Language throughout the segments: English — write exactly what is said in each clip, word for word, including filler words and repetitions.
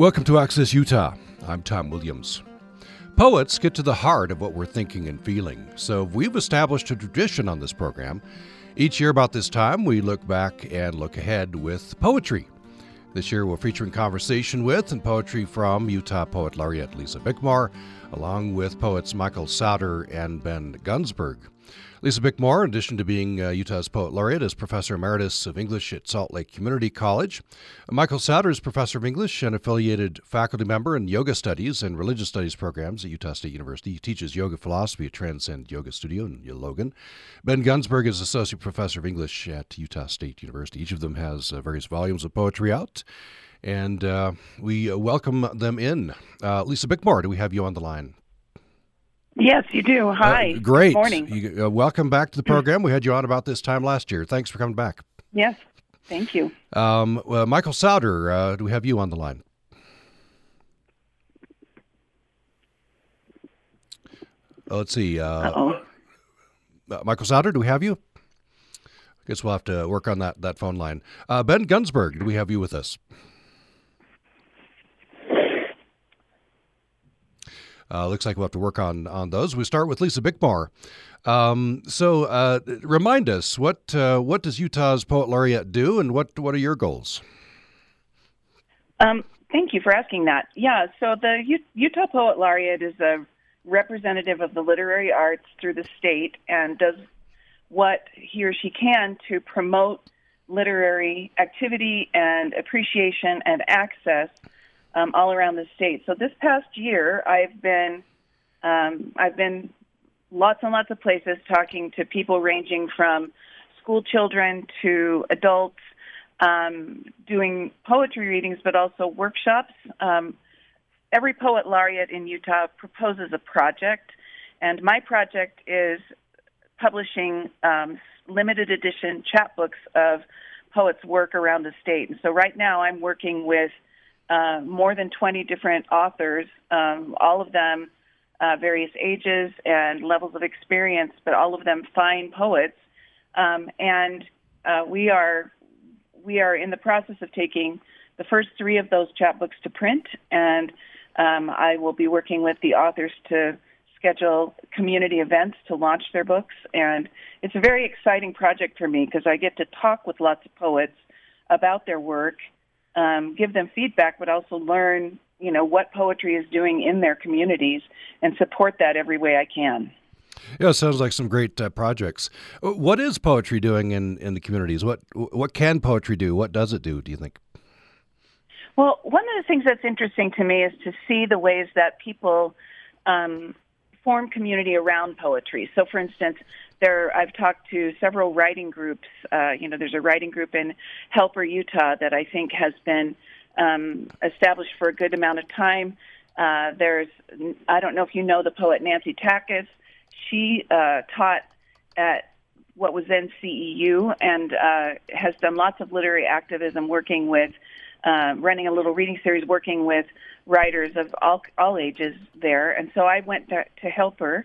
Welcome to Access Utah. I'm Tom Williams. Poets get to the heart of what we're thinking and feeling, so we've established a tradition on this program. Each year about this time, we look back and look ahead with poetry. This year, we're featuring conversation with and poetry from Utah Poet Laureate Lisa Bickmore, along with poets Michael Sowder and Ben Gunsberg. Lisa Bickmore, in addition to being uh, Utah's Poet Laureate, is Professor Emeritus of English at Salt Lake Community College. Michael Sowder is Professor of English and affiliated faculty member in Yoga Studies and Religious Studies programs at Utah State University. He teaches yoga philosophy at Transcend Yoga Studio in Logan. Ben Gunsberg is Associate Professor of English at Utah State University. Each of them has uh, various volumes of poetry out, and uh, we uh, welcome them in. Uh, Lisa Bickmore, do we have you on the line? Yes, you do. Hi. Uh, great. Good morning. You, uh, welcome back to the program. We had you on about this time last year. Thanks for coming back. Yes, thank you. Um, well, Michael Sowder, uh, do we have you on the line? Oh, let's see. Uh, Uh-oh. Uh, Michael Sowder, do we have you? I guess we'll have to work on that, that phone line. Uh, Ben Gunsberg, do we have you with us? Uh, looks like we'll have to work on, on those. We start with Lisa Bickmore. Um, so uh, remind us, what uh, what does Utah's Poet Laureate do, and what, what are your goals? Um, thank you for asking that. Yeah, so the U- Utah Poet Laureate is a representative of the literary arts through the state and does what he or she can to promote literary activity and appreciation and access Um, all around the state. So this past year, I've been um, I've been lots and lots of places talking to people ranging from school children to adults, um, doing poetry readings, but also workshops. Um, every poet laureate in Utah proposes a project, and my project is publishing um, limited edition chapbooks of poets' work around the state. And so right now, I'm working with Uh, more than twenty different authors, um, all of them uh, various ages and levels of experience, but all of them fine poets. Um, and uh, we are we are in the process of taking the first three of those chapbooks to print, and um, I will be working with the authors to schedule community events to launch their books. And it's a very exciting project for me because I get to talk with lots of poets about their work, Um, give them feedback, but also learn, you know, what poetry is doing in their communities and support that every way I can. Yeah, sounds like some great uh, projects. What is poetry doing in, in the communities? What what can poetry do? What does it do, do you think? Well, one of the things that's interesting to me is to see the ways that people um, form community around poetry. So, for instance, There, I've talked to several writing groups. Uh, you know, there's a writing group in Helper, Utah, that I think has been um, established for a good amount of time. Uh, there's, I don't know if you know the poet Nancy Takis. She uh, taught at what was then C E U and uh, has done lots of literary activism, working with, uh, running a little reading series, working with writers of all, all ages there. And so I went to, to Helper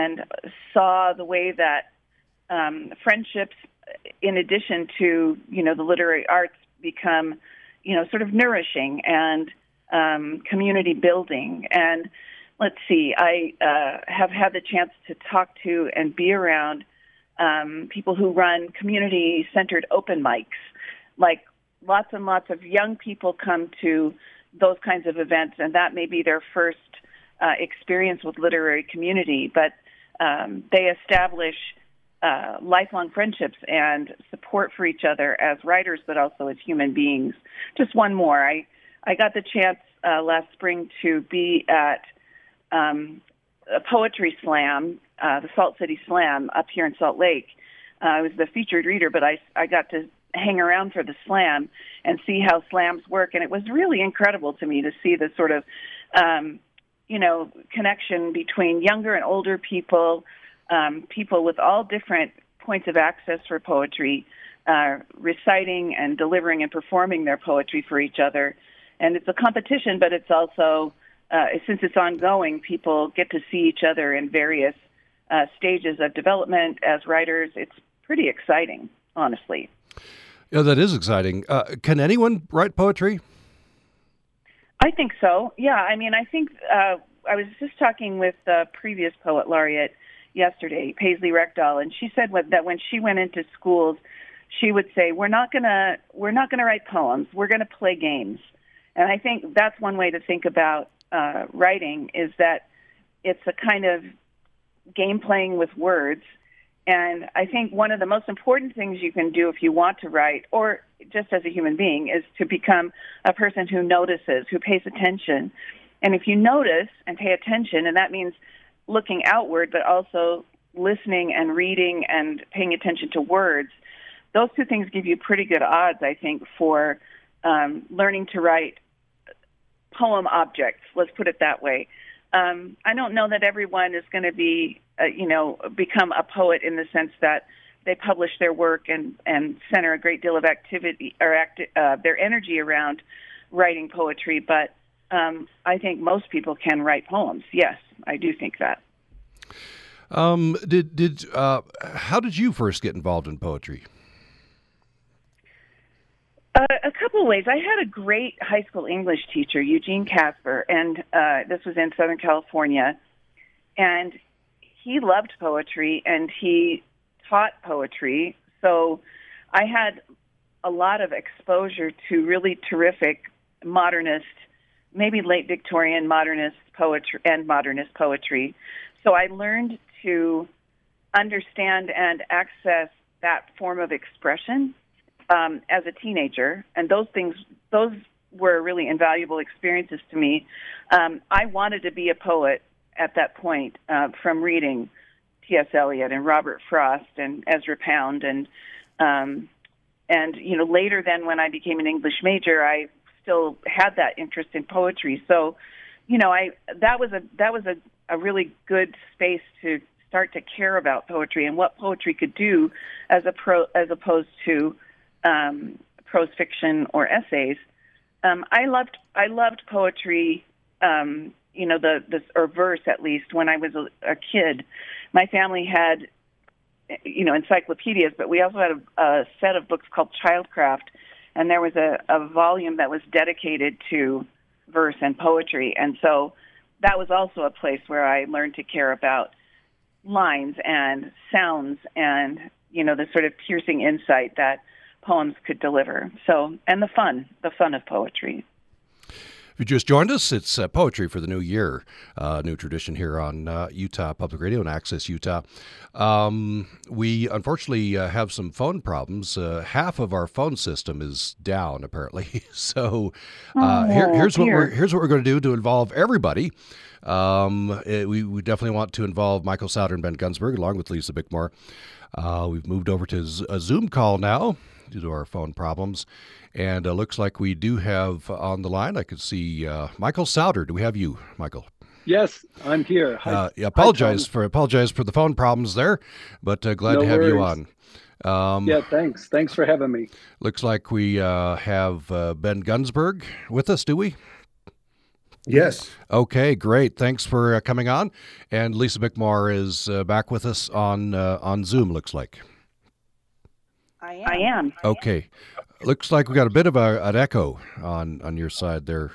and saw the way that um, friendships, in addition to, you know, the literary arts, become, you know, sort of nourishing and um, community building. And let's see, I uh, have had the chance to talk to and be around um, people who run community-centered open mics. Like, lots and lots of young people come to those kinds of events, and that may be their first Uh, experience with literary community, but um, they establish uh, lifelong friendships and support for each other as writers, but also as human beings. Just one more. I, I got the chance uh, last spring to be at um, a poetry slam, uh, the Salt City Slam up here in Salt Lake. Uh, I was the featured reader, but I, I got to hang around for the slam and see how slams work, and it was really incredible to me to see the sort of um, you know, connection between younger and older people, um, people with all different points of access for poetry, uh, reciting and delivering and performing their poetry for each other. And it's a competition, but it's also, uh, since it's ongoing, people get to see each other in various uh, stages of development as writers. It's pretty exciting, honestly. Yeah, that is exciting. Uh, can anyone write poetry? I think so. Yeah, I mean, I think uh, I was just talking with the previous poet laureate yesterday, Paisley Rekdal, and she said what, that when she went into schools, she would say, "We're not gonna, we're not gonna write poems. We're gonna play games." And I think that's one way to think about uh, writing, is that it's a kind of game playing with words. And I think one of the most important things you can do if you want to write, or just as a human being, is to become a person who notices, who pays attention. And if you notice and pay attention, and that means looking outward, but also listening and reading and paying attention to words, those two things give you pretty good odds, I think, for um, learning to write poem objects, let's put it that way. Um, I don't know that everyone is going to be, uh, you know, become a poet in the sense that they publish their work and, and center a great deal of activity or acti- uh, their energy around writing poetry, but um, I think most people can write poems. Yes, I do think that. Um, did did uh, how did you first get involved in poetry? Uh, a couple ways. I had a great high school English teacher, Eugene Casper, and uh, this was in Southern California. And he loved poetry, and he taught poetry. So I had a lot of exposure to really terrific modernist, maybe late Victorian modernist poetry and modernist poetry. So I learned to understand and access that form of expression Um, as a teenager, and those things, those were really invaluable experiences to me. Um, I wanted to be a poet at that point uh, from reading T S. Eliot and Robert Frost and Ezra Pound, and um, and you know later then when I became an English major, I still had that interest in poetry. So, you know, I that was a that was a, a really good space to start to care about poetry and what poetry could do as a pro as opposed to Um, prose fiction or essays. Um, I loved I loved poetry, um, you know, the, the or verse at least. When I was a, a kid, my family had, you know, encyclopedias, but we also had a, a set of books called Childcraft, and there was a, a volume that was dedicated to verse and poetry, and so that was also a place where I learned to care about lines and sounds and, you know, the sort of piercing insight that poems could deliver. So, and the fun, the fun of poetry. If you just joined us, it's uh, Poetry for the New Year, uh, new tradition here on uh, Utah Public Radio and Access Utah. Um, we unfortunately uh, have some phone problems. Uh, half of our phone system is down, apparently. So uh, oh, here, here's, what we're, here's what we're going to do to involve everybody. Um, it, we, we definitely want to involve Michael Sowder and Ben Gunsberg, along with Lisa Bickmore. Uh, we've moved over to z- a Zoom call now due to our phone problems, and it uh, looks like we do have on the line, I could see uh, Michael Sowder. Do we have you, Michael? Yes, I'm here. I uh, yeah, apologize for apologize for the phone problems there, but uh, glad no to have worries. you on. Um, yeah, thanks. Thanks for having me. Looks like we uh, have uh, Ben Gunsberg with us, do we? Yes. Okay, great. Thanks for uh, coming on. And Lisa Bickmore is uh, back with us on uh, on Zoom, looks like. I am. I am. Okay. Looks like we got a bit of a, an echo on, on your side there,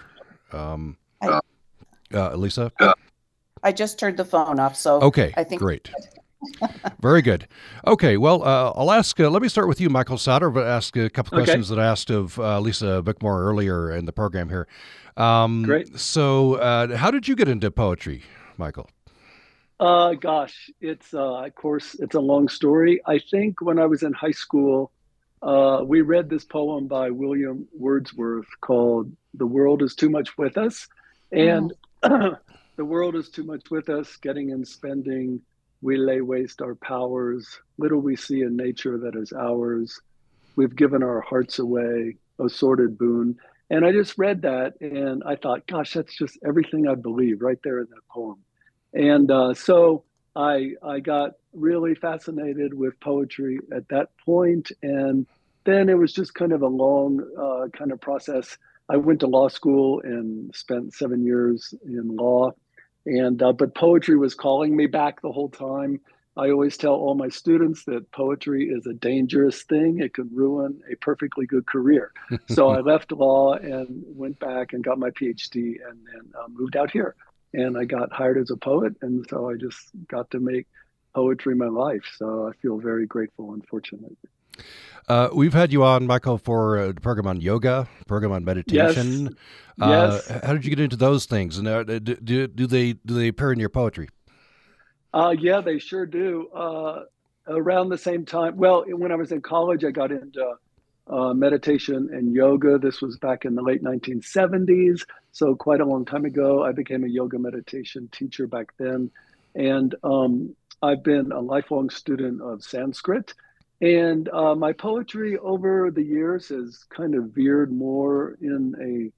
um, I, uh, Lisa. I just turned the phone off, so okay, I think great. Very good. Okay, well, uh, I'll ask, uh, let me start with you, Michael Sowder, but ask a couple okay. questions that I asked of uh, Lisa Bickmore earlier in the program here. Um, great. So uh, how did you get into poetry, Michael? Uh, gosh, it's, uh, of course, it's a long story. I think when I was in high school, uh, we read this poem by William Wordsworth called "The World Is Too Much With Us." And oh. The world is too much with us, getting and spending. We lay waste our powers. Little we see in nature that is ours. We've given our hearts away, a sordid boon. And I just read that and I thought, gosh, that's just everything I believe right there in that poem. And uh, so I I got really fascinated with poetry at that point. And then it was just kind of a long uh, kind of process. I went to law school and spent seven years in law. And uh, but poetry was calling me back the whole time. I always tell all my students that poetry is a dangerous thing. It could ruin a perfectly good career. So I left law and went back and got my P H D and then uh, moved out here. And I got hired as a poet. And so I just got to make poetry my life. So I feel very grateful and fortunate. Uh, we've had you on, Michael, for a program on yoga, program on meditation. Yes. Uh, yes. How did you get into those things? And uh, do, do they do they appear in your poetry? Uh, yeah, they sure do. Uh, around the same time, well, when I was in college, I got into uh, meditation and yoga. This was back in the late nineteen seventies, so quite a long time ago. I became a yoga meditation teacher back then. And um, I've been a lifelong student of Sanskrit. And uh, my poetry over the years has kind of veered more in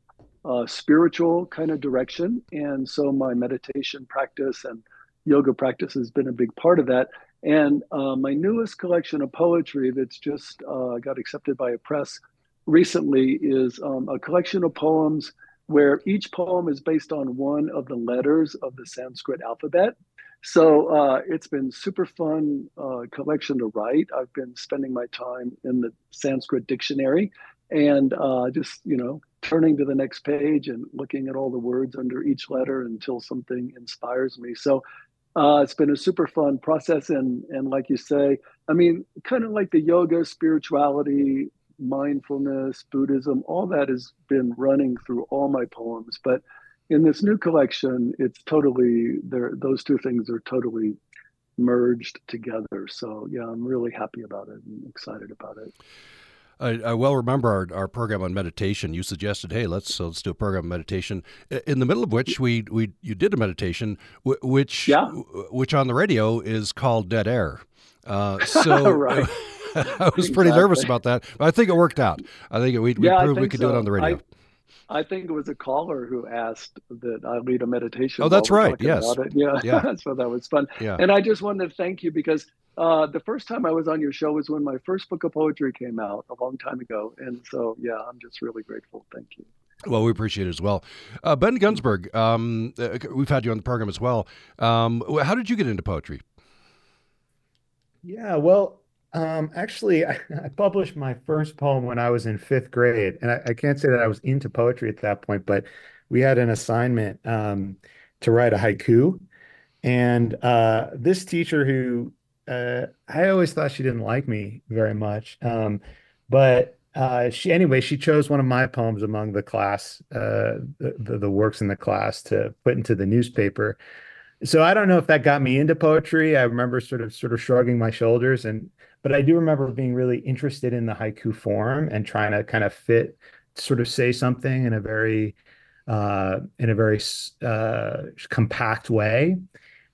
a uh, spiritual kind of direction. And so my meditation practice and yoga practice has been a big part of that. And uh, my newest collection of poetry that's just uh, got accepted by a press recently is um, a collection of poems where each poem is based on one of the letters of the Sanskrit alphabet. So uh, it's been super fun uh, collection to write. I've been spending my time in the Sanskrit dictionary and uh, just, you know, turning to the next page and looking at all the words under each letter until something inspires me. So Uh, it's been a super fun process. And, and like you say, I mean, kind of like the yoga, spirituality, mindfulness, Buddhism, all that has been running through all my poems. But in this new collection, it's totally there. Those two things are totally merged together. So, yeah, I'm really happy about it and excited about it. I, I well remember our, our program on meditation. You suggested, hey, let's so let's do a program on meditation. In the middle of which we we you did a meditation, which yeah. which on the radio is called Dead Air. Uh, so right. I, I was exactly. pretty nervous about that, but I think it worked out. I think it, we, we yeah, proved we could so. do it on the radio. I, I think it was a caller who asked that I lead a meditation. Oh, that's right. Yes. Yeah. yeah. So that was fun. Yeah. And I just wanted to thank you because. Uh, the first time I was on your show was when my first book of poetry came out a long time ago. And so, yeah, I'm just really grateful. Thank you. Well, we appreciate it as well. Uh, Ben Gunsberg, um, uh, we've had you on the program as well. Um, how did you get into poetry? Yeah, well, um, actually, I, I published my first poem when I was in fifth grade. And I, I can't say that I was into poetry at that point, but we had an assignment um, to write a haiku. And uh, this teacher who... Uh, I always thought she didn't like me very much. Um, but uh, she, anyway, she chose one of my poems among the class, uh, the, the works in the class to put into the newspaper. So I don't know if that got me into poetry. I remember sort of, sort of shrugging my shoulders and, but I do remember being really interested in the haiku form and trying to kind of fit, sort of say something in a very, uh, in a very uh, compact way.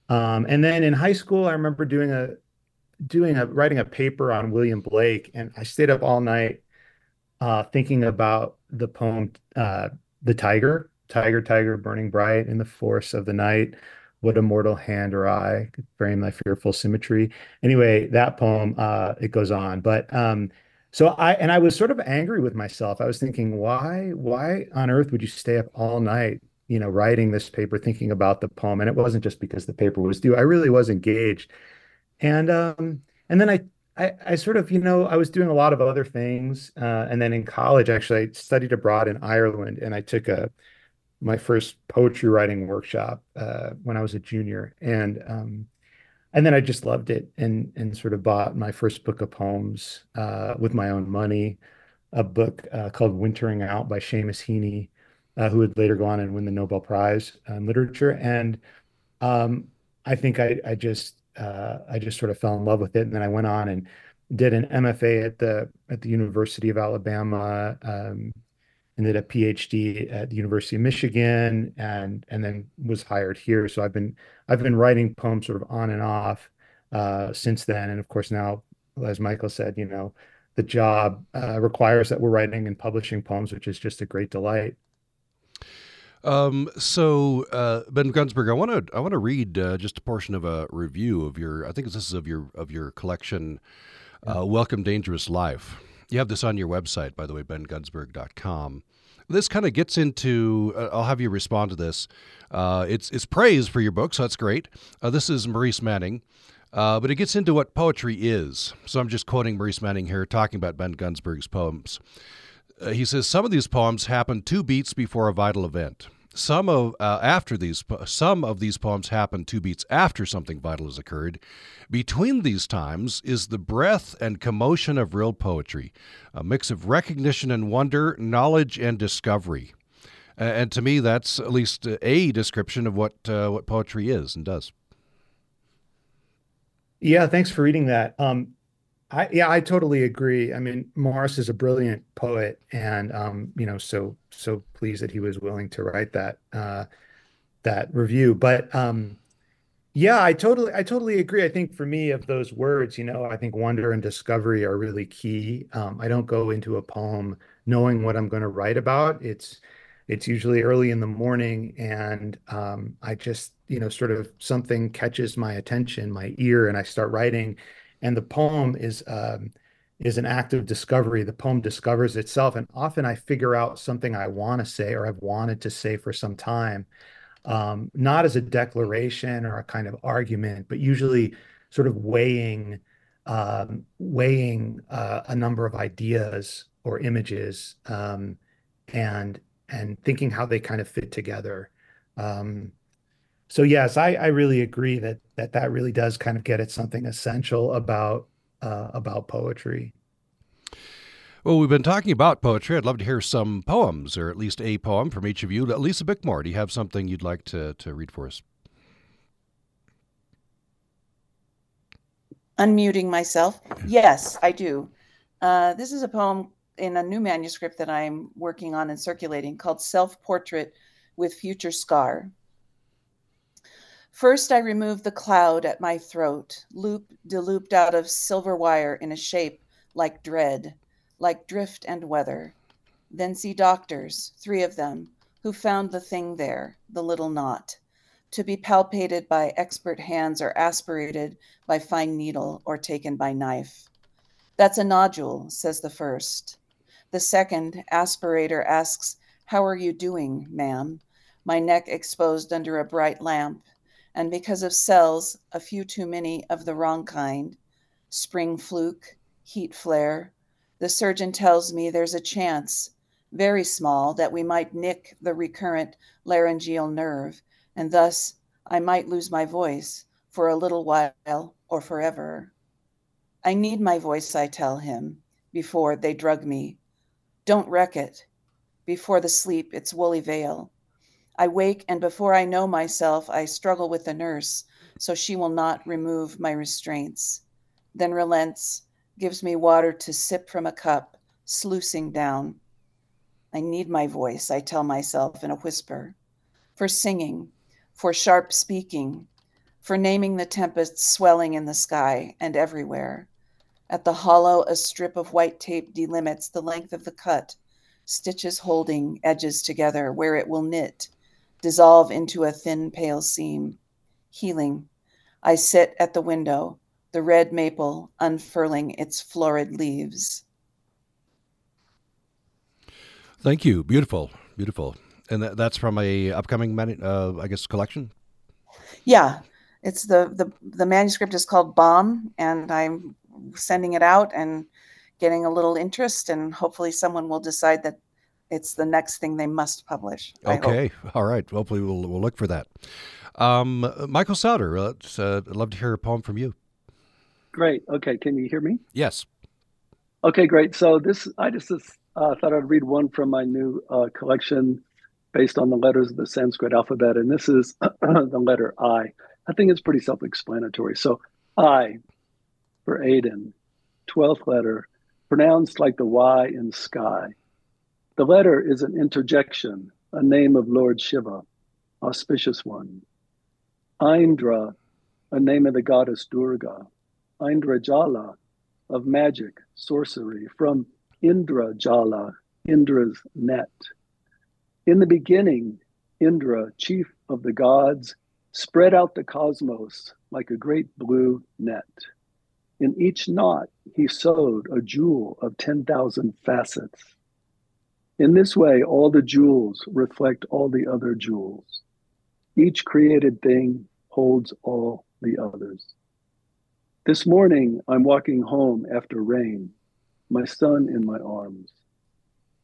Um, and then in high school, I remember doing a, doing a writing a paper on William Blake, and I stayed up all night uh thinking about the poem uh the tiger tiger tiger burning bright in the force of the night, what a mortal hand or eye could frame thy fearful symmetry. Anyway, that poem, uh it goes on, but um so I and I was sort of angry with myself. I was thinking, why why on earth would you stay up all night, you know, writing this paper, thinking about the poem? And it wasn't just because the paper was due. I really was engaged. And um, and then I, I I sort of, you know, I was doing a lot of other things. Uh, and then in college, actually, I studied abroad in Ireland, and I took a my first poetry writing workshop uh, when I was a junior. And um, and then I just loved it and and sort of bought my first book of poems uh, with my own money, a book uh, called Wintering Out by Seamus Heaney, uh, who would later go on and win the Nobel Prize in literature. And um, I think I, I just... Uh, I just sort of fell in love with it. And then I went on and did an M F A at the at the University of Alabama, um, and did a P H D at the University of Michigan, and and then was hired here. So I've been I've been writing poems sort of on and off uh, since then. And of course now, as Michael said, you know, the job uh, requires that we're writing and publishing poems, which is just a great delight. Um, so, uh, Ben Gunsberg, I want to, I want to read, uh, just a portion of a review of your, I think this is of your, of your collection, uh, yeah. Welcome Dangerous Life. You have this on your website, by the way, ben gunsberg dot com. This kind of gets into, uh, I'll have you respond to this. Uh, it's, it's praise for your book. So that's great. Uh, this is Maurice Manning. Uh, but it gets into what poetry is. So I'm just quoting Maurice Manning here, talking about Ben Gunsberg's poems. Uh, he says, some of these poems happen two beats before a vital event. Some of uh, after these, some of these poems happen two beats after something vital has occurred. Between these times is the breath and commotion of real poetry, a mix of recognition and wonder, knowledge and discovery. Uh, and to me, that's at least a description of what uh, what poetry is and does. Yeah, thanks for reading that. Um, I, yeah, I totally agree. I mean, Morris is a brilliant poet, and um, you know, so so pleased that he was willing to write that uh, that review. But um, yeah, I totally I totally agree. I think for me, of those words, you know, I think wonder and discovery are really key. Um, I don't go into a poem knowing what I'm going to write about. It's it's usually early in the morning, and um, I just you know sort of something catches my attention, my ear, and I start writing. And the poem is um, is an act of discovery. The poem discovers itself. And often I figure out something I want to say or I've wanted to say for some time, um, not as a declaration or a kind of argument, but usually sort of weighing, um, weighing uh, a number of ideas or images um, and and thinking how they kind of fit together. Um So yes, I, I really agree that, that that really does kind of get at something essential about uh, about poetry. Well, we've been talking about poetry. I'd love to hear some poems, or at least a poem from each of you. Lisa Bickmore, do you have something you'd like to, to read for us? Unmuting myself. Yes, I do. Uh, this is a poem in a new manuscript that I'm working on and circulating called Self-Portrait with Future Scar. First, I removed the cloud at my throat, looped, delooped out of silver wire in a shape like dread, like drift and weather. Then see doctors, three of them, who found the thing there, the little knot, to be palpated by expert hands or aspirated by fine needle or taken by knife. That's a nodule, says the first. The second, aspirator, asks, how are you doing, ma'am? My neck exposed under a bright lamp, and because of cells, a few too many of the wrong kind, spring fluke, heat flare, the surgeon tells me there's a chance, very small, that we might nick the recurrent laryngeal nerve, and thus I might lose my voice for a little while or forever. I need my voice, I tell him, before they drug me. Don't wreck it, before the sleep, its woolly veil. I wake, and before I know myself, I struggle with the nurse, so she will not remove my restraints. Then relents, gives me water to sip from a cup, sluicing down. I need my voice, I tell myself in a whisper, for singing, for sharp speaking, for naming the tempests swelling in the sky and everywhere. At the hollow, a strip of white tape delimits the length of the cut, stitches holding edges together where it will knit, dissolve into a thin, pale seam. Healing, I sit at the window, the red maple unfurling its florid leaves. Thank you. Beautiful, beautiful. And that, that's from a upcoming, manu- uh, I guess, collection? Yeah. It's the, the, the manuscript is called Bomb, and I'm sending it out and getting a little interest, and hopefully someone will decide that it's the next thing they must publish. I okay. Hope. All right. Hopefully we'll we'll look for that. Um, Michael Sowder, uh, uh, I'd love to hear a poem from you. Great. Okay. Can you hear me? Yes. Okay, great. So this, I just uh, thought I'd read one from my new uh, collection based on the letters of the Sanskrit alphabet. And this is the letter I. I think it's pretty self-explanatory. So I for Aiden, twelfth letter, pronounced like the Y in sky. The letter is an interjection, a name of Lord Shiva, auspicious one. Indra, a name of the goddess Durga. Indrajala, of magic, sorcery, from Indrajala, Indra's net. In the beginning, Indra, chief of the gods, spread out the cosmos like a great blue net. In each knot, he sewed a jewel of ten thousand facets. In this way, all the jewels reflect all the other jewels. Each created thing holds all the others. This morning, I'm walking home after rain, my son in my arms.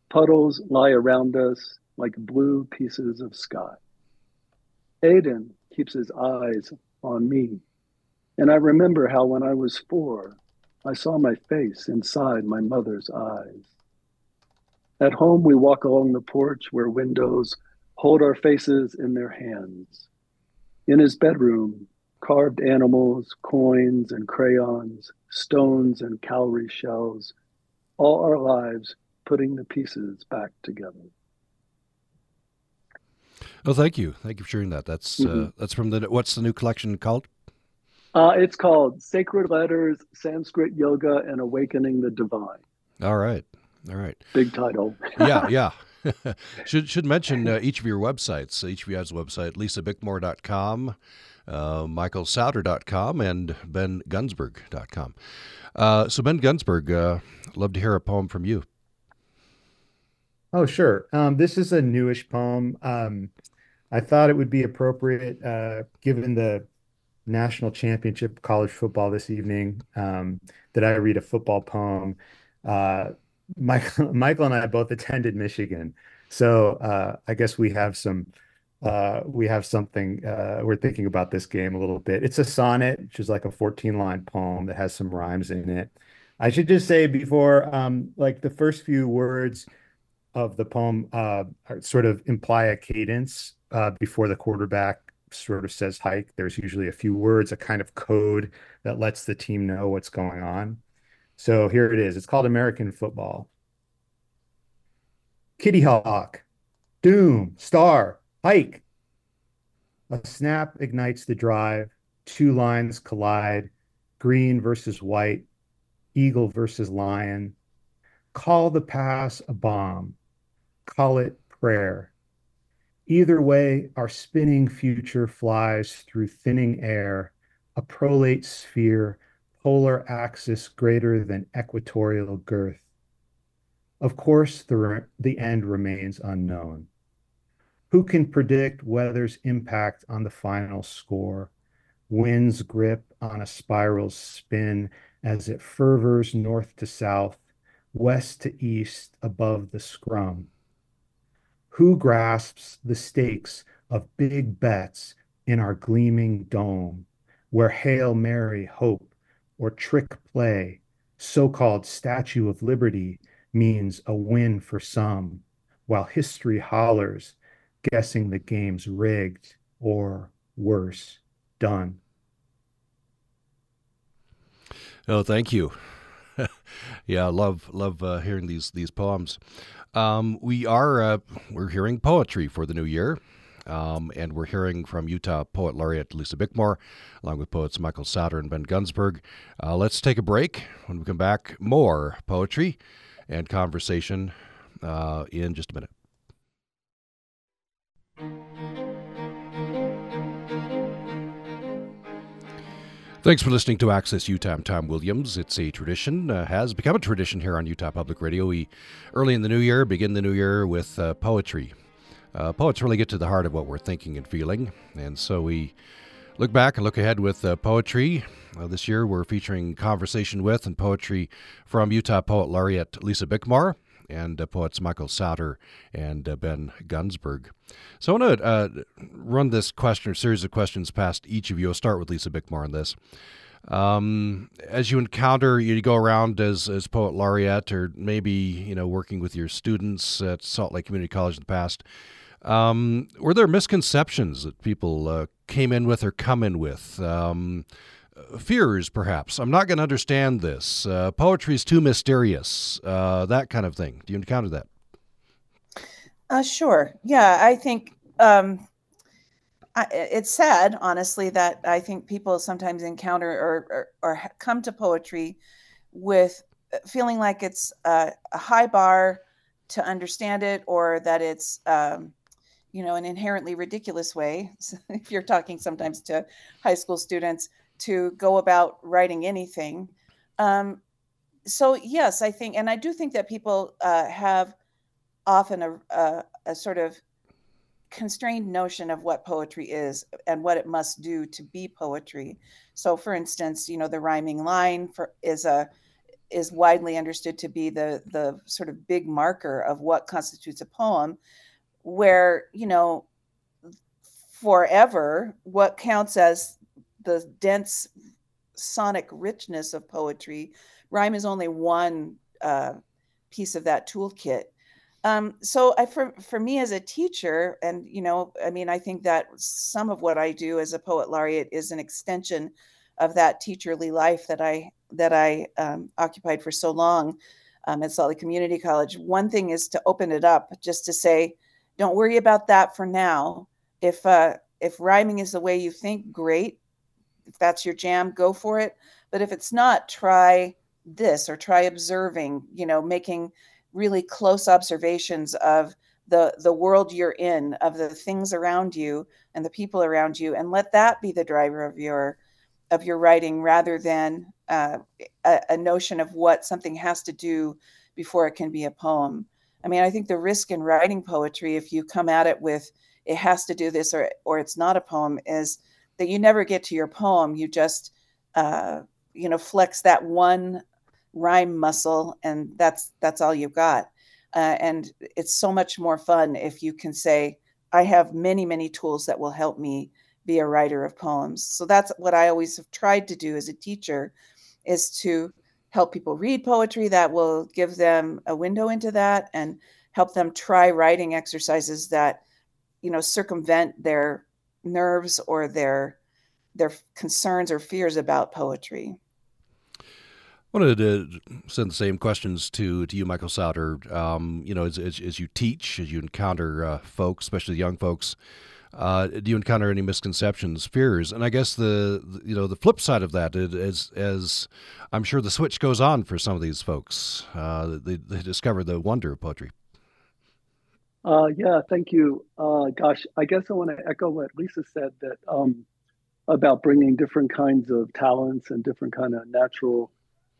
Puddles lie around us like blue pieces of sky. Aiden keeps his eyes on me, and I remember how when I was four, I saw my face inside my mother's eyes. At home, we walk along the porch where windows hold our faces in their hands. In his bedroom, carved animals, coins and crayons, stones and cowrie shells, all our lives putting the pieces back together. Oh, thank you. Thank you for sharing that. That's mm-hmm. uh, that's from the, what's the new collection called? Uh, it's called Sacred Letters, Sanskrit Yoga and Awakening the Divine. All right. All right. Big title. yeah, yeah. should should mention uh, each of your websites, each of you guys' website, lisa bickmore dot com, uh, michael souder dot com, and ben gunsberg dot com. Uh, so, Ben Gunsberg, uh, love to hear a poem from you. Oh, sure. Um, this is a newish poem. Um, I thought it would be appropriate, uh, given the national championship college football this evening, um, that I read a football poem. Uh, Michael, Michael and I both attended Michigan. So uh, I guess we have some, uh, we have something, uh, we're thinking about this game a little bit. It's a sonnet, which is like a fourteen line poem that has some rhymes in it. I should just say before, um, like the first few words of the poem uh, sort of imply a cadence uh, before the quarterback sort of says hike. There's usually a few words, a kind of code that lets the team know what's going on. So here it is. It's called American Football. Kitty Hawk, doom, star, hike. A snap ignites the drive. Two lines collide. Green versus white. Eagle versus lion. Call the pass a bomb. Call it prayer. Either way, our spinning future flies through thinning air, a prolate sphere, polar axis greater than equatorial girth. Of course, the, re- the end remains unknown. Who can predict weather's impact on the final score? Wind's grip on a spiral's spin as it fervors north to south, west to east above the scrum. Who grasps the stakes of big bets in our gleaming dome, where Hail Mary hope or trick play, so-called Statue of Liberty, means a win for some, while history hollers, guessing the game's rigged or worse, done. Oh, thank you. yeah, love love uh, hearing these these poems. Um, we are uh, we're hearing poetry for the new year, um, and we're hearing from Utah Poet Laureate Lisa Bickmore, along with poets Michael Sowder and Ben Gunsberg. Uh, let's take a break. When we come back, more poetry and conversation uh, in just a minute. Thanks for listening to Access Utah. I'm Tom Williams. It's a tradition, uh, has become a tradition here on Utah Public Radio. We, early in the new year, begin the new year with uh, poetry. Uh, poets really get to the heart of what we're thinking and feeling. And so we look back and look ahead with uh, poetry. Uh, this year we're featuring conversation with and poetry from Utah Poet Laureate Lisa Bickmore and uh, poets Michael Sowder and uh, Ben Gunsberg. So I want to uh, run this question or series of questions past each of you. I'll start with Lisa Bickmore on this. Um, as you encounter, you go around as, as Poet Laureate or maybe, you know, working with your students at Salt Lake Community College in the past, um, were there misconceptions that people uh, came in with or come in with? Um, fears, perhaps. I'm not going to understand this. Uh, poetry is too mysterious, uh, that kind of thing. Do you encounter that? Uh, sure. Yeah, I think um, I, it's sad, honestly, that I think people sometimes encounter or, or, or come to poetry with feeling like it's a, a high bar to understand it, or that it's, um, you know, an inherently ridiculous way. So if you're talking sometimes to high school students, to go about writing anything. Um, so yes, I think, and I do think that people uh, have often a, a, a sort of constrained notion of what poetry is and what it must do to be poetry. So for instance, you know, the rhyming line for, is a is widely understood to be the the sort of big marker of what constitutes a poem, where, you know, forever, what counts as the dense sonic richness of poetry, rhyme is only one uh, piece of that toolkit. Um, so I, for, for me as a teacher, and, you know, I mean, I think that some of what I do as a poet laureate is an extension of that teacherly life that I, that I um, occupied for so long um, at Salt Lake Community College. One thing is to open it up just to say, don't worry about that for now. If, uh, if rhyming is the way you think, great. If that's your jam, go for it. But if it's not, try this or try observing, you know, making really close observations of the the world you're in, of the things around you and the people around you, and let that be the driver of your of your writing, rather than uh, a, a notion of what something has to do before it can be a poem. I mean, I think the risk in writing poetry, if you come at it with it has to do this or or it's not a poem, is that you never get to your poem. You just uh, you know flex that one rhyme muscle, and that's that's all you've got. Uh, and it's so much more fun if you can say, I have many, many tools that will help me be a writer of poems. So that's what I always have tried to do as a teacher, is to help people read poetry that will give them a window into that, and help them try writing exercises that, you know, circumvent their nerves or their their concerns or fears about poetry. Wanted to send the same questions to, to you, Michael Sowder. Um, you know, as, as, as you teach, as you encounter uh, folks, especially young folks, uh, do you encounter any misconceptions, fears? And I guess the, the you know the flip side of that is, is, is I'm sure the switch goes on for some of these folks. Uh, they, they discover the wonder of poetry. Uh, yeah, thank you. Uh, gosh, I guess I want to echo what Lisa said, that um, about bringing different kinds of talents and different kind of natural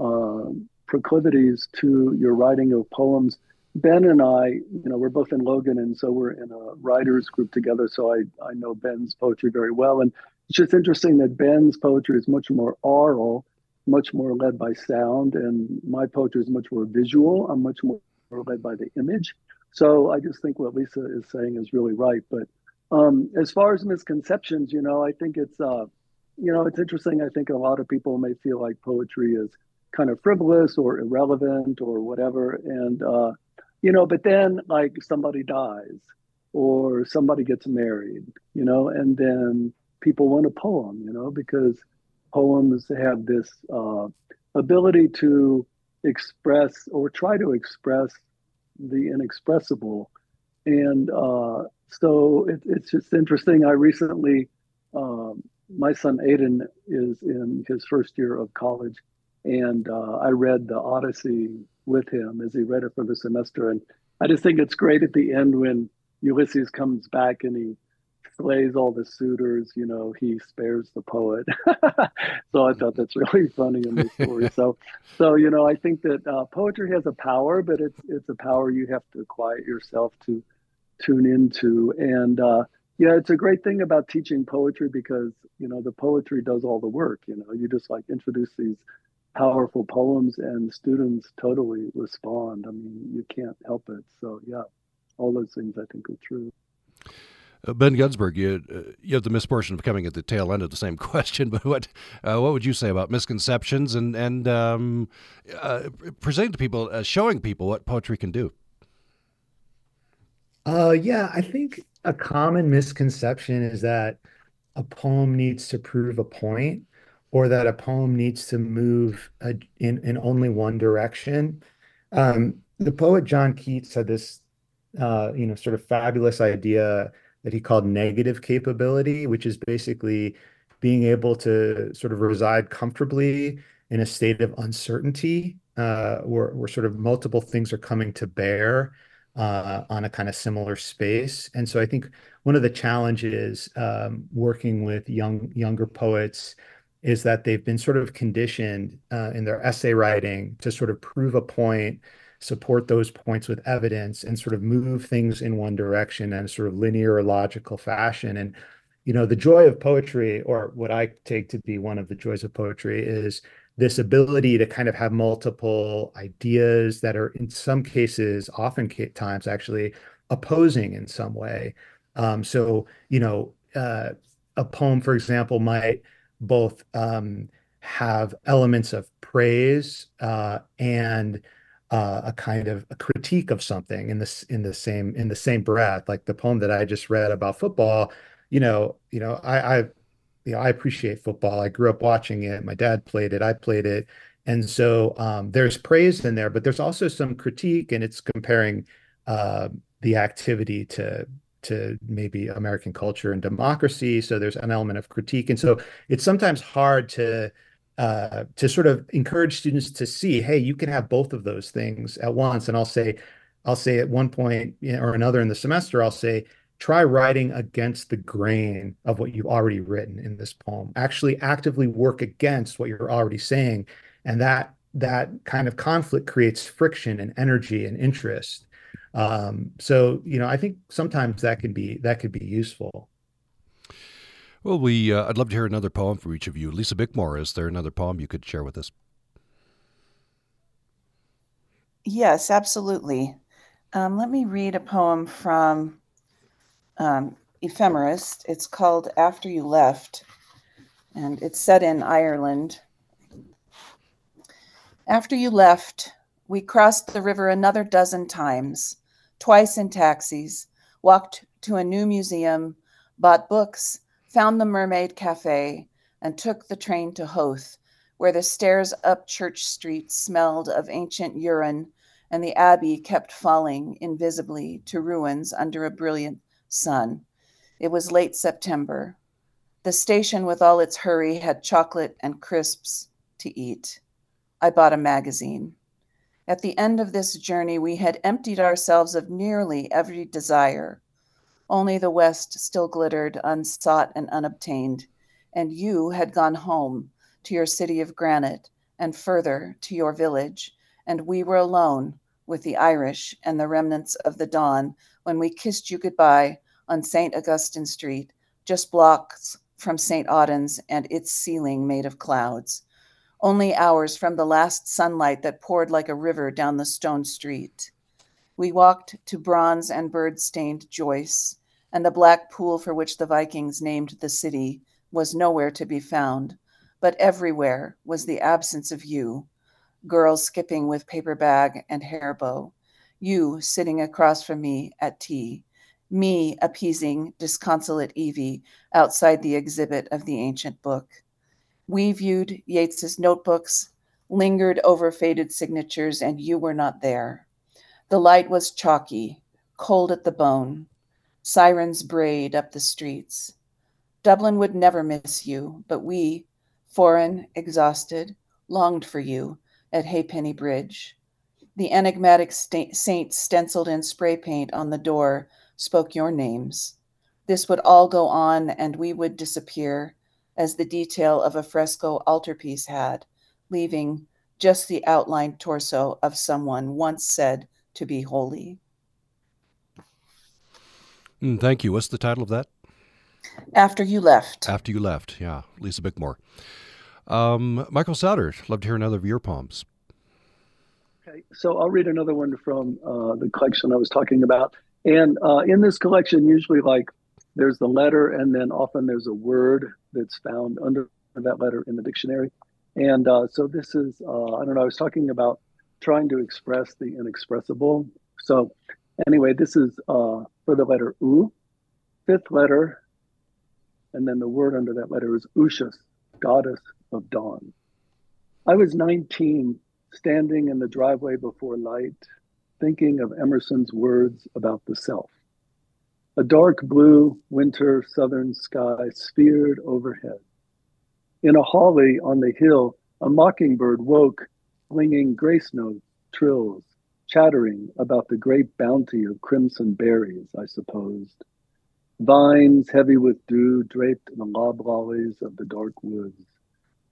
Uh, proclivities to your writing of poems. Ben and I, you know, we're both in Logan, and so we're in a writers group together. So I, I know Ben's poetry very well. And it's just interesting that Ben's poetry is much more oral, much more led by sound. And my poetry is much more visual. I'm much more led by the image. So I just think what Lisa is saying is really right. But um, as far as misconceptions, you know, I think it's, uh, you know, it's interesting. I think a lot of people may feel like poetry is kind of frivolous or irrelevant or whatever. And, uh, you know, but then like somebody dies or somebody gets married, you know, and then people want a poem, you know, because poems have this uh, ability to express or try to express the inexpressible. And uh, so it, it's just interesting. I recently, um, my son Aiden is in his first year of college. And uh, I read the Odyssey with him as he read it for the semester. And I just think it's great at the end when Ulysses comes back and he slays all the suitors, you know, he spares the poet. So I thought that's really funny in this story. So, so you know, I think that uh, poetry has a power, but it's it's a power you have to quiet yourself to tune into. And uh, yeah, it's a great thing about teaching poetry because, you know, the poetry does all the work. You know, you just like introduce these powerful poems and students totally respond. I mean, you can't help it. So yeah, all those things I think are true. Uh, Ben Gunsberg, you uh, you have the misfortune of coming at the tail end of the same question, but what uh, what would you say about misconceptions and and um, uh, presenting to people, uh, showing people what poetry can do? Uh, yeah, I think a common misconception is that a poem needs to prove a point, or that a poem needs to move uh, in, in only one direction. Um, the poet John Keats had this, uh, you know, sort of fabulous idea that he called negative capability, which is basically being able to sort of reside comfortably in a state of uncertainty, uh, where, where sort of multiple things are coming to bear uh, on a kind of similar space. And so I think one of the challenges um, working with young younger poets is that they've been sort of conditioned uh, in their essay writing to sort of prove a point, support those points with evidence and sort of move things in one direction in a sort of linear or logical fashion. And, you know, the joy of poetry, or what I take to be one of the joys of poetry, is this ability to kind of have multiple ideas that are, in some cases, often times actually opposing in some way. Um, so, you know, uh, a poem, for example, might both um, have elements of praise uh, and uh, a kind of a critique of something in this in the same in the same breath. Like the poem that I just read about football, you know, you know, I, I, you know, I appreciate football. I grew up watching it. My dad played it. I played it. And so um, there's praise in there, but there's also some critique, and it's comparing uh, the activity to. to maybe American culture and democracy. So there's an element of critique. And so it's sometimes hard to uh, to sort of encourage students to see, hey, you can have both of those things at once. And I'll say, I'll say at one point or another in the semester, I'll say, try writing against the grain of what you've already written in this poem. Actually actively work against what you're already saying. And that that kind of conflict creates friction and energy and interest. Um, so, you know, I think sometimes that can be, that could be useful. Well, we, uh, I'd love to hear another poem from each of you. Lisa Bickmore, is there another poem you could share with us? Yes, absolutely. Um, let me read a poem from, um, Ephemeris. It's called After You Left, and it's set in Ireland. After you left, we crossed the river another dozen times, twice in taxis, walked to a new museum, bought books, found the Mermaid Cafe, and took the train to Howth, where the stairs up Church Street smelled of ancient urine, and the abbey kept falling invisibly to ruins under a brilliant sun. It was late September. The station, with all its hurry, had chocolate and crisps to eat. I bought a magazine. At the end of this journey, we had emptied ourselves of nearly every desire. Only the West still glittered, unsought and unobtained, and you had gone home to your city of granite and further to your village, and we were alone with the Irish and the remnants of the dawn when we kissed you goodbye on Saint Augustine Street, just blocks from Saint Auden's and its ceiling made of clouds. Only hours from the last sunlight that poured like a river down the stone street. We walked to bronze and bird-stained Joyce, and the black pool for which the Vikings named the city was nowhere to be found, but everywhere was the absence of you, girls skipping with paper bag and hair bow, you sitting across from me at tea, me appeasing disconsolate Evie outside the exhibit of the ancient book. We viewed Yeats's notebooks, lingered over faded signatures, and you were not there. The light was chalky, cold at the bone. Sirens brayed up the streets. Dublin would never miss you, but we, foreign, exhausted, longed for you at Halfpenny Bridge. The enigmatic st- saint stenciled in spray paint on the door spoke your names. This would all go on, and we would disappear, as the detail of a fresco altarpiece had, leaving just the outlined torso of someone once said to be holy. Mm, thank you. What's the title of that? After You Left. After You Left, yeah. Lisa Bickmore. Um, Michael Sowder, love to hear another of your poems. Okay, so I'll read another one from uh, the collection I was talking about. And uh, in this collection, usually like there's the letter, and then often there's a word that's found under that letter in the dictionary. And uh, so this is, uh, I don't know, I was talking about trying to express the inexpressible. So anyway, this is uh, for the letter U, fifth letter, and then the word under that letter is Ushas, goddess of dawn. I was nineteen, standing in the driveway before light, thinking of Emerson's words about the self. A dark blue winter southern sky sphered overhead. In a holly on the hill, a mockingbird woke, flinging grace note trills, chattering about the great bounty of crimson berries, I supposed. Vines heavy with dew draped in the loblollies of the dark woods.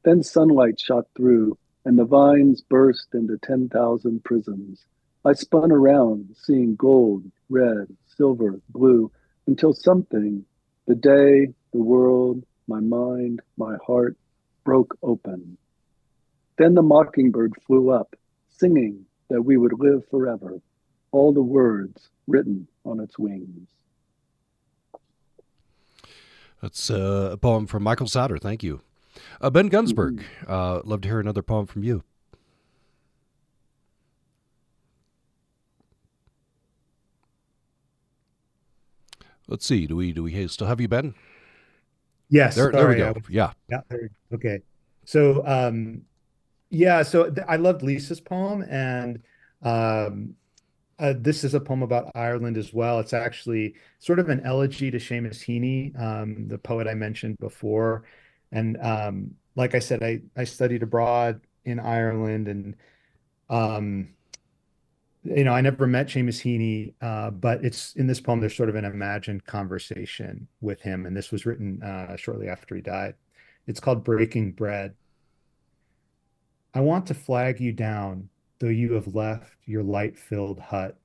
Then sunlight shot through, and the vines burst into ten thousand prisms, I spun around, seeing gold, red, silver, blue, until something, the day, the world, my mind, my heart, broke open. Then the mockingbird flew up, singing that we would live forever, all the words written on its wings. That's uh, a poem from Michael Sowder. Thank you. Uh, Ben Gunsberg, uh, love to hear another poem from you. Let's see. Do we do we still have you, Ben? Yes. There, there we go. I, yeah. yeah there, okay. So, um, yeah. So th- I loved Lisa's poem, and um, uh, this is a poem about Ireland as well. It's actually sort of an elegy to Seamus Heaney, um, the poet I mentioned before. And um, like I said, I, I studied abroad in Ireland, and um, you know, I never met Seamus Heaney, uh, but it's in this poem, there's sort of an imagined conversation with him. And this was written uh, shortly after he died. It's called Breaking Bread. I want to flag you down, though you have left your light-filled hut,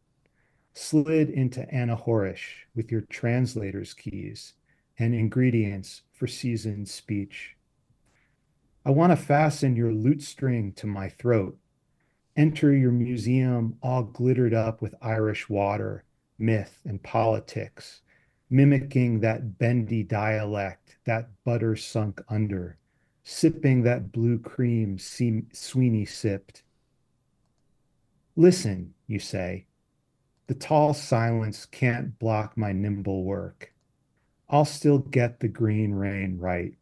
slid into Anahorish with your translator's keys and ingredients for seasoned speech. I want to fasten your lute string to my throat, enter your museum all glittered up with Irish water, myth, and politics, mimicking that bendy dialect, that butter sunk under, sipping that blue cream Sweeney sipped. Listen, you say, the tall silence can't block my nimble work. I'll still get the green rain right.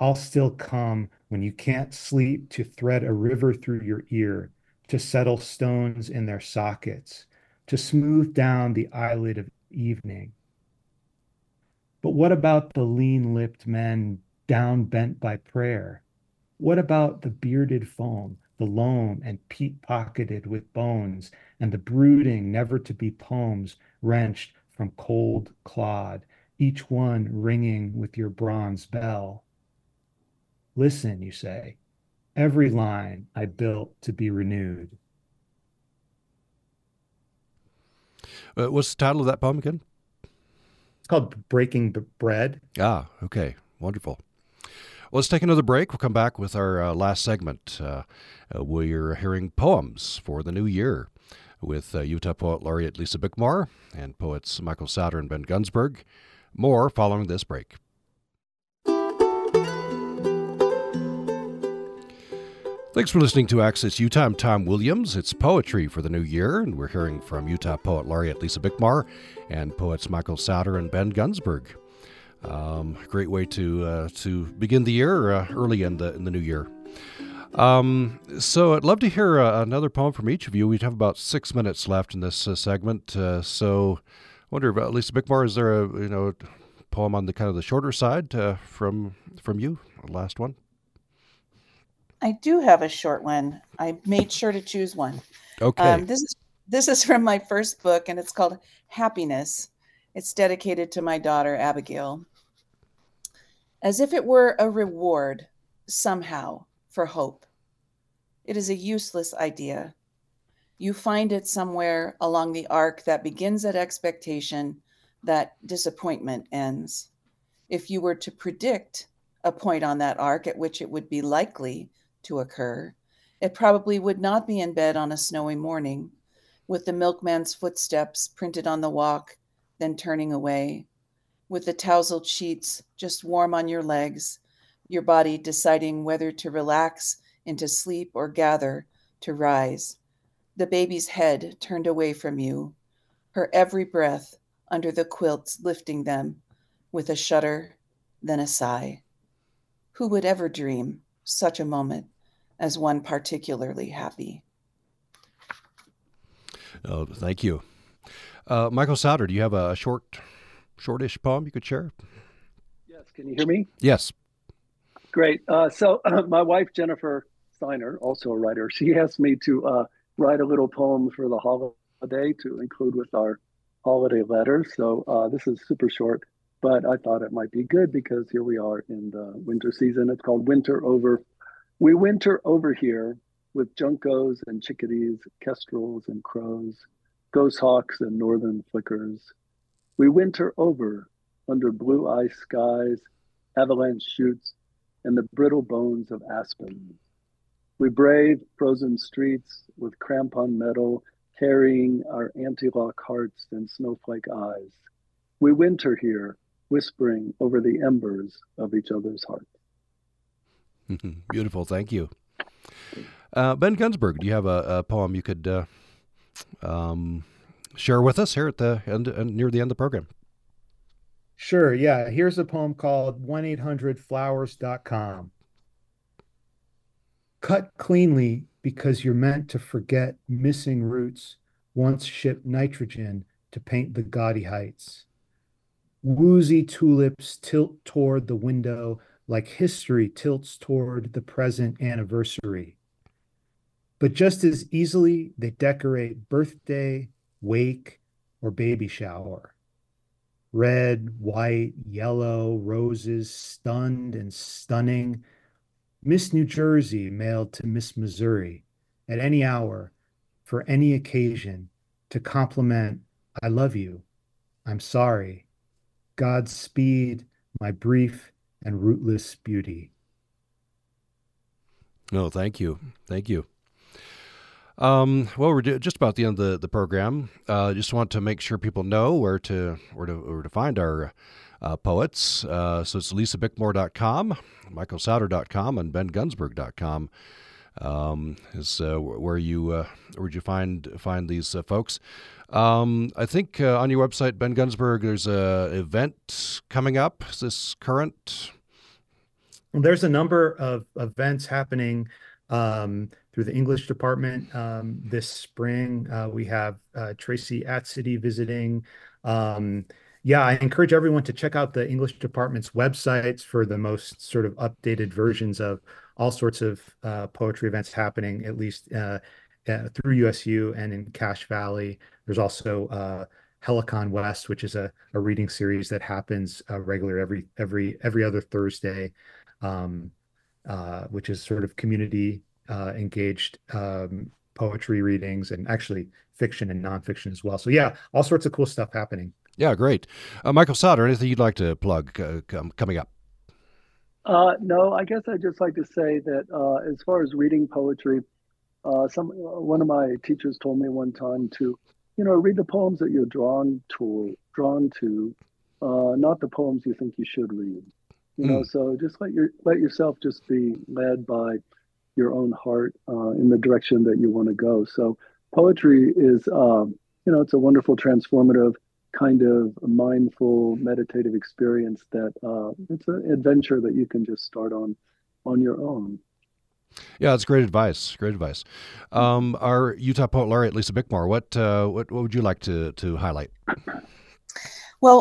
I'll still come when you can't sleep to thread a river through your ear, to settle stones in their sockets, to smooth down the eyelid of evening. But what about the lean-lipped men down bent by prayer? What about the bearded foam, the loam and peat pocketed with bones, and the brooding never to be poems wrenched from cold clod, each one ringing with your bronze bell? Listen, you say, every line I built to be renewed. Uh, what's the title of that poem again? It's called Breaking Bread. Ah, okay. Wonderful. Well, let's take another break. We'll come back with our uh, last segment. Uh, uh, we're hearing poems for the new year with uh, Utah Poet Laureate Lisa Bickmore and poets Michael Sowder and Ben Gunsberg. More following this break. Thanks for listening to Access Utah. I'm Tom Williams. It's Poetry for the New Year, and we're hearing from Utah Poet Laureate Lisa Bickmore and poets Michael Sowder and Ben Gunsberg. Um, great way to uh, to begin the year uh, early in the in the new year. Um, so I'd love to hear uh, another poem from each of you. We have about six minutes left in this uh, segment, uh, so. I wonder about Lisa Bickmore, is there a you know poem on the kind of the shorter side uh, from from you? Last one. I do have a short one. I made sure to choose one. Okay. Um, this is this is from my first book, and it's called Happiness. It's dedicated to my daughter Abigail. As if it were a reward somehow for hope, it is a useless idea. You find it somewhere along the arc that begins at expectation, that disappointment ends. If you were to predict a point on that arc at which it would be likely to occur, it probably would not be in bed on a snowy morning, with the milkman's footsteps printed on the walk, then turning away, with the tousled sheets just warm on your legs, your body deciding whether to relax into sleep or gather to rise. The baby's head turned away from you, her every breath under the quilts lifting them with a shudder, then a sigh. Who would ever dream such a moment as one particularly happy? Oh, thank you. Uh, Michael Sowder, do you have a short, shortish poem you could share? Yes, can you hear me? Yes. Great. Uh, so uh, my wife, Jennifer Steiner, also a writer, she asked me to... Uh, write a little poem for the holiday to include with our holiday letter. So uh, this is super short, but I thought it might be good because here we are in the winter season. It's called Winter Over. We winter over here, with juncos and chickadees, kestrels and crows, goshawks and northern flickers. We winter over under blue ice skies, avalanche chutes, and the brittle bones of aspen. We brave frozen streets with crampon metal, carrying our anti-lock hearts and snowflake eyes. We winter here, whispering over the embers of each other's hearts. Beautiful, thank you. Uh, Ben Gunsberg, do you have a, a poem you could uh, um, share with us here at the end, near the end of the program? Sure, yeah. Here's a poem called one eight hundred flowers dot com. Cut cleanly because you're meant to forget missing roots once shipped nitrogen to paint the gaudy heights. Woozy tulips tilt toward the window like history tilts toward the present anniversary. But just as easily, they decorate birthday, wake, or baby shower. Red, white, yellow, roses, stunned and stunning. Miss New Jersey mailed to Miss Missouri at any hour, for any occasion, to compliment, I love you, I'm sorry, Godspeed, my brief and rootless beauty. No, thank you. Thank you. Um, well, we're just about the end of the, the program. I uh, just want to make sure people know where to where to, where to find our uh, poets. Uh, so it's lisa bickmore dot com, michael souder dot com, and ben gunsberg dot com um, is uh, where you uh, where you find find these uh, folks. Um, I think uh, on your website, Ben Gunsberg, there's a event coming up. Is this current? There's a number of events happening Um, through the English department um, this spring. Uh, we have uh, Tracy Atsidi visiting. Um, yeah, I encourage everyone to check out the English department's websites for the most sort of updated versions of all sorts of uh, poetry events happening, at least uh, uh, through U S U and in Cache Valley. There's also uh, Helicon West, which is a, a reading series that happens uh, regularly every every every other Thursday. Um, Uh, which is sort of community uh, engaged um, poetry readings, and actually fiction and nonfiction as well. So yeah, all sorts of cool stuff happening. Yeah, great. Uh, Michael Sowder, anything you'd like to plug uh, com- coming up? Uh, no, I guess I'd just like to say that uh, as far as reading poetry, uh, some one of my teachers told me one time to, you know, read the poems that you're drawn to, drawn to, uh, not the poems you think you should read. You know, mm. so just let your let yourself just be led by your own heart uh, in the direction that you want to go. So poetry is, um, you know, it's a wonderful, transformative kind of mindful, meditative experience that uh, it's an adventure that you can just start on on your own. Yeah, that's great advice. Great advice. Um, our Utah Poet Laureate, Lisa Bickmore, what uh, what what would you like to to highlight? Well,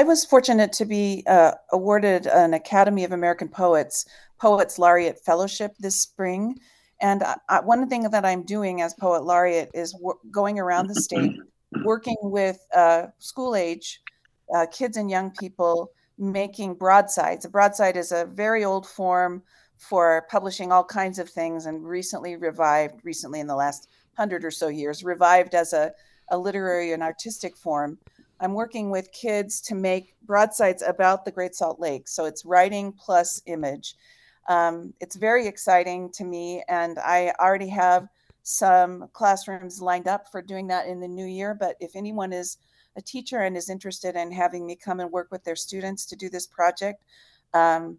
I was fortunate to be uh, awarded an Academy of American Poets Poets Laureate Fellowship this spring. And I, I, one thing that I'm doing as Poet Laureate is wor- going around the state, working with uh, school age uh, kids and young people, making broadsides. A broadside is a very old form for publishing all kinds of things, and recently revived, recently in the last hundred or so years, revived as a, a literary and artistic form. I'm working with kids to make broadsides about the Great Salt Lake. So it's writing plus image. Um, it's very exciting to me, and I already have some classrooms lined up for doing that in the new year. But if anyone is a teacher and is interested in having me come and work with their students to do this project, um,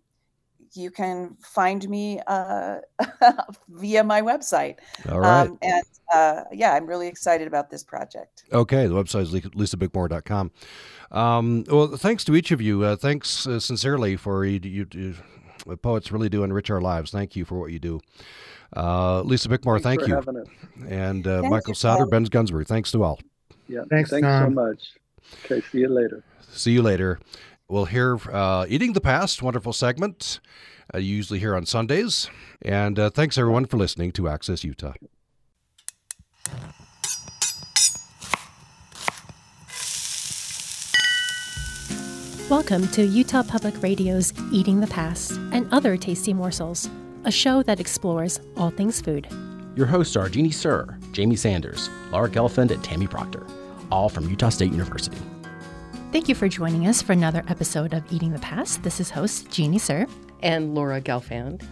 you can find me uh, via my website. All right. Um, and uh, yeah, I'm really excited about this project. Okay. The website is lisa bickmore dot com. Um, well, thanks to each of you. Uh, thanks uh, sincerely for you, you, you. Poets really do enrich our lives. Thank you for what you do. Uh, Lisa Bickmore, thanks thank you. Having it. And uh, Michael Sowder, Ben Gunsberg, thanks to all. Yeah. Thanks, thanks so much. Okay. See you later. See you later. We'll hear uh, Eating the Past, wonderful segment, uh, you usually hear on Sundays. And uh, thanks, everyone, for listening to Access Utah. Welcome to Utah Public Radio's Eating the Past and Other Tasty Morsels, a show that explores all things food. Your hosts are Jeannie Sir, Jamie Sanders, Laura Gelfand, and Tammy Proctor, all from Utah State University. Thank you for joining us for another episode of Eating the Past. This is host Jeannie Sir. And Laura Gelfand.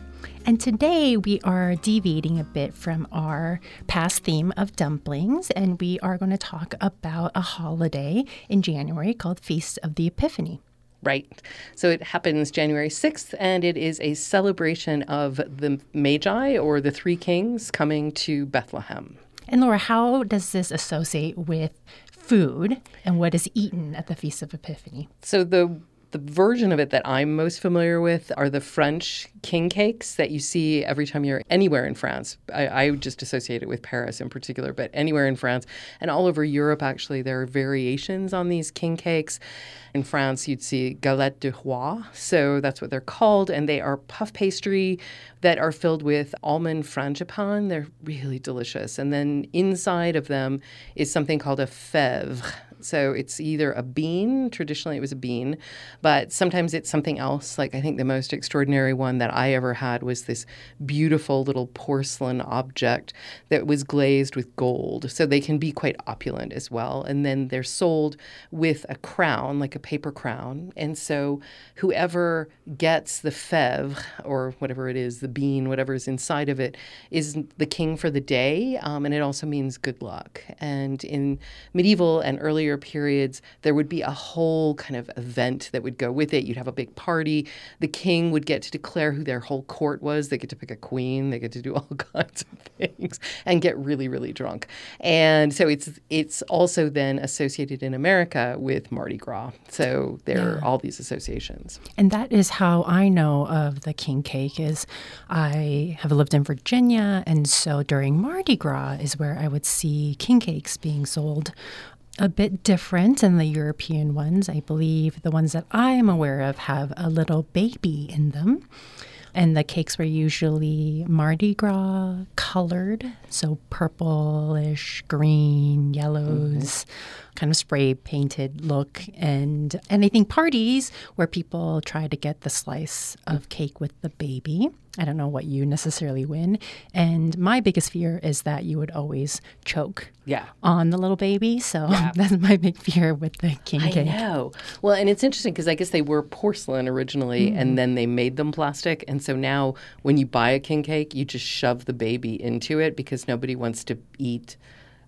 And today we are deviating a bit from our past theme of dumplings, and we are going to talk about a holiday in January called Feast of the Epiphany. Right. So it happens January sixth, and it is a celebration of the Magi, or the three kings, coming to Bethlehem. And Laura, how does this associate with food and what is eaten at the Feast of Epiphany? So the The version of it that I'm most familiar with are the French king cakes that you see every time you're anywhere in France. I, I just associate it with Paris in particular, but anywhere in France. And all over Europe, actually, there are variations on these king cakes. In France, you'd see galette de roi. So that's what they're called. And they are puff pastry that are filled with almond frangipane. They're really delicious. And then inside of them is something called a fèvre. So it's either a bean, traditionally it was a bean, but sometimes it's something else. Like I think the most extraordinary one that I ever had was this beautiful little porcelain object that was glazed with gold. So they can be quite opulent as well. And then they're sold with a crown, like a paper crown. And so whoever gets the fèvre, or whatever it is, the bean, whatever is inside of it, is the king for the day. Um, and it also means good luck. And in medieval and earlier periods, there would be a whole kind of event that would go with it. You'd have a big party. The king would get to declare who their whole court was. They get to pick a queen. They get to do all kinds of things and get really, really drunk. And so it's it's also then associated in America with Mardi Gras. So there yeah. are all these associations. And that is how I know of the king cake. Is I have lived in Virginia, and so during Mardi Gras is where I would see king cakes being sold. A bit different than the European ones. I believe the ones that I am aware of have a little baby in them. And the cakes were usually Mardi Gras colored, so purplish, green, yellows, mm-hmm. kind of spray painted look. And, and I think parties where people try to get the slice of cake with the baby. I don't know what you necessarily win. And my biggest fear is that you would always choke yeah. on the little baby. So yeah. that's my big fear with the king cake. I know. Well, and it's interesting because I guess they were porcelain originally mm. and then they made them plastic. And so now when you buy a king cake, you just shove the baby into it because nobody wants to eat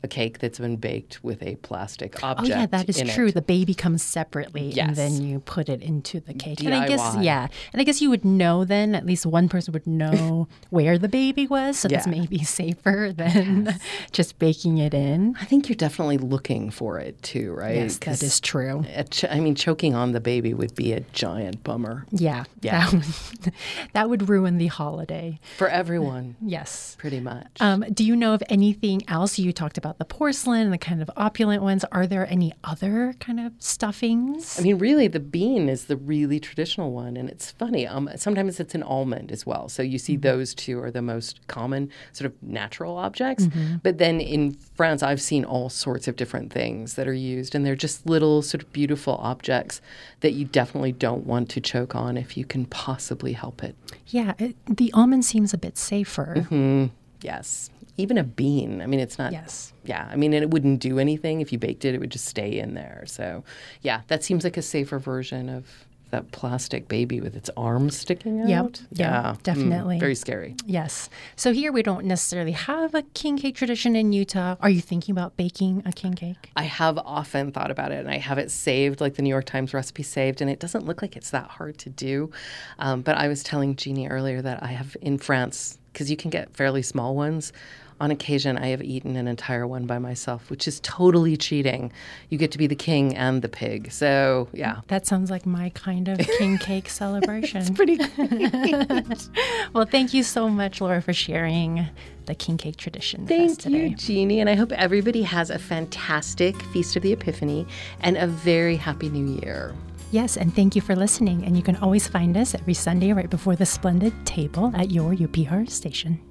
a cake that's been baked with a plastic object. Oh, yeah, that is true. It. The baby comes separately, yes. and then you put it into the cake. D I Y. And I guess, yeah, and I guess you would know then, at least one person would know where the baby was, so yeah. that's maybe safer than yes. just baking it in. I think you're definitely looking for it, too, right? Yes, that is true. Ch- I mean, choking on the baby would be a giant bummer. Yeah. yeah. That would, that would ruin the holiday. For everyone. Yes. Pretty much. Um, do you know of anything else? You talked about the porcelain and the kind of opulent ones. Are there any other kind of stuffings? I mean, really, the bean is the really traditional one. And it's funny. Um, sometimes it's an almond as well. So you see mm-hmm. those two are the most common sort of natural objects. Mm-hmm. But then in France, I've seen all sorts of different things that are used. And they're just little sort of beautiful objects that you definitely don't want to choke on if you can possibly help it. Yeah. It, the almond seems a bit safer. Mm-hmm. Yes. Even a bean. I mean, it's not. Yes. Yeah. I mean, and it wouldn't do anything if you baked it. It would just stay in there. So, yeah, that seems like a safer version of that plastic baby with its arms sticking out. Yep. Yeah, yeah. Definitely. Mm, very scary. Yes. So here we don't necessarily have a king cake tradition in Utah. Are you thinking about baking a king cake? I have often thought about it, and I have it saved, like the New York Times recipe saved, and it doesn't look like it's that hard to do. Um, but I was telling Jeannie earlier that I have in France, because you can get fairly small ones. On occasion, I have eaten an entire one by myself, which is totally cheating. You get to be the king and the pig. So, yeah. That sounds like my kind of king cake celebration. It's pretty great. Well, thank you so much, Laura, for sharing the king cake tradition with us today. Thank you, Jeannie. And I hope everybody has a fantastic Feast of the Epiphany and a very happy new year. Yes, and thank you for listening. And you can always find us every Sunday right before the Splendid Table at your U P R station.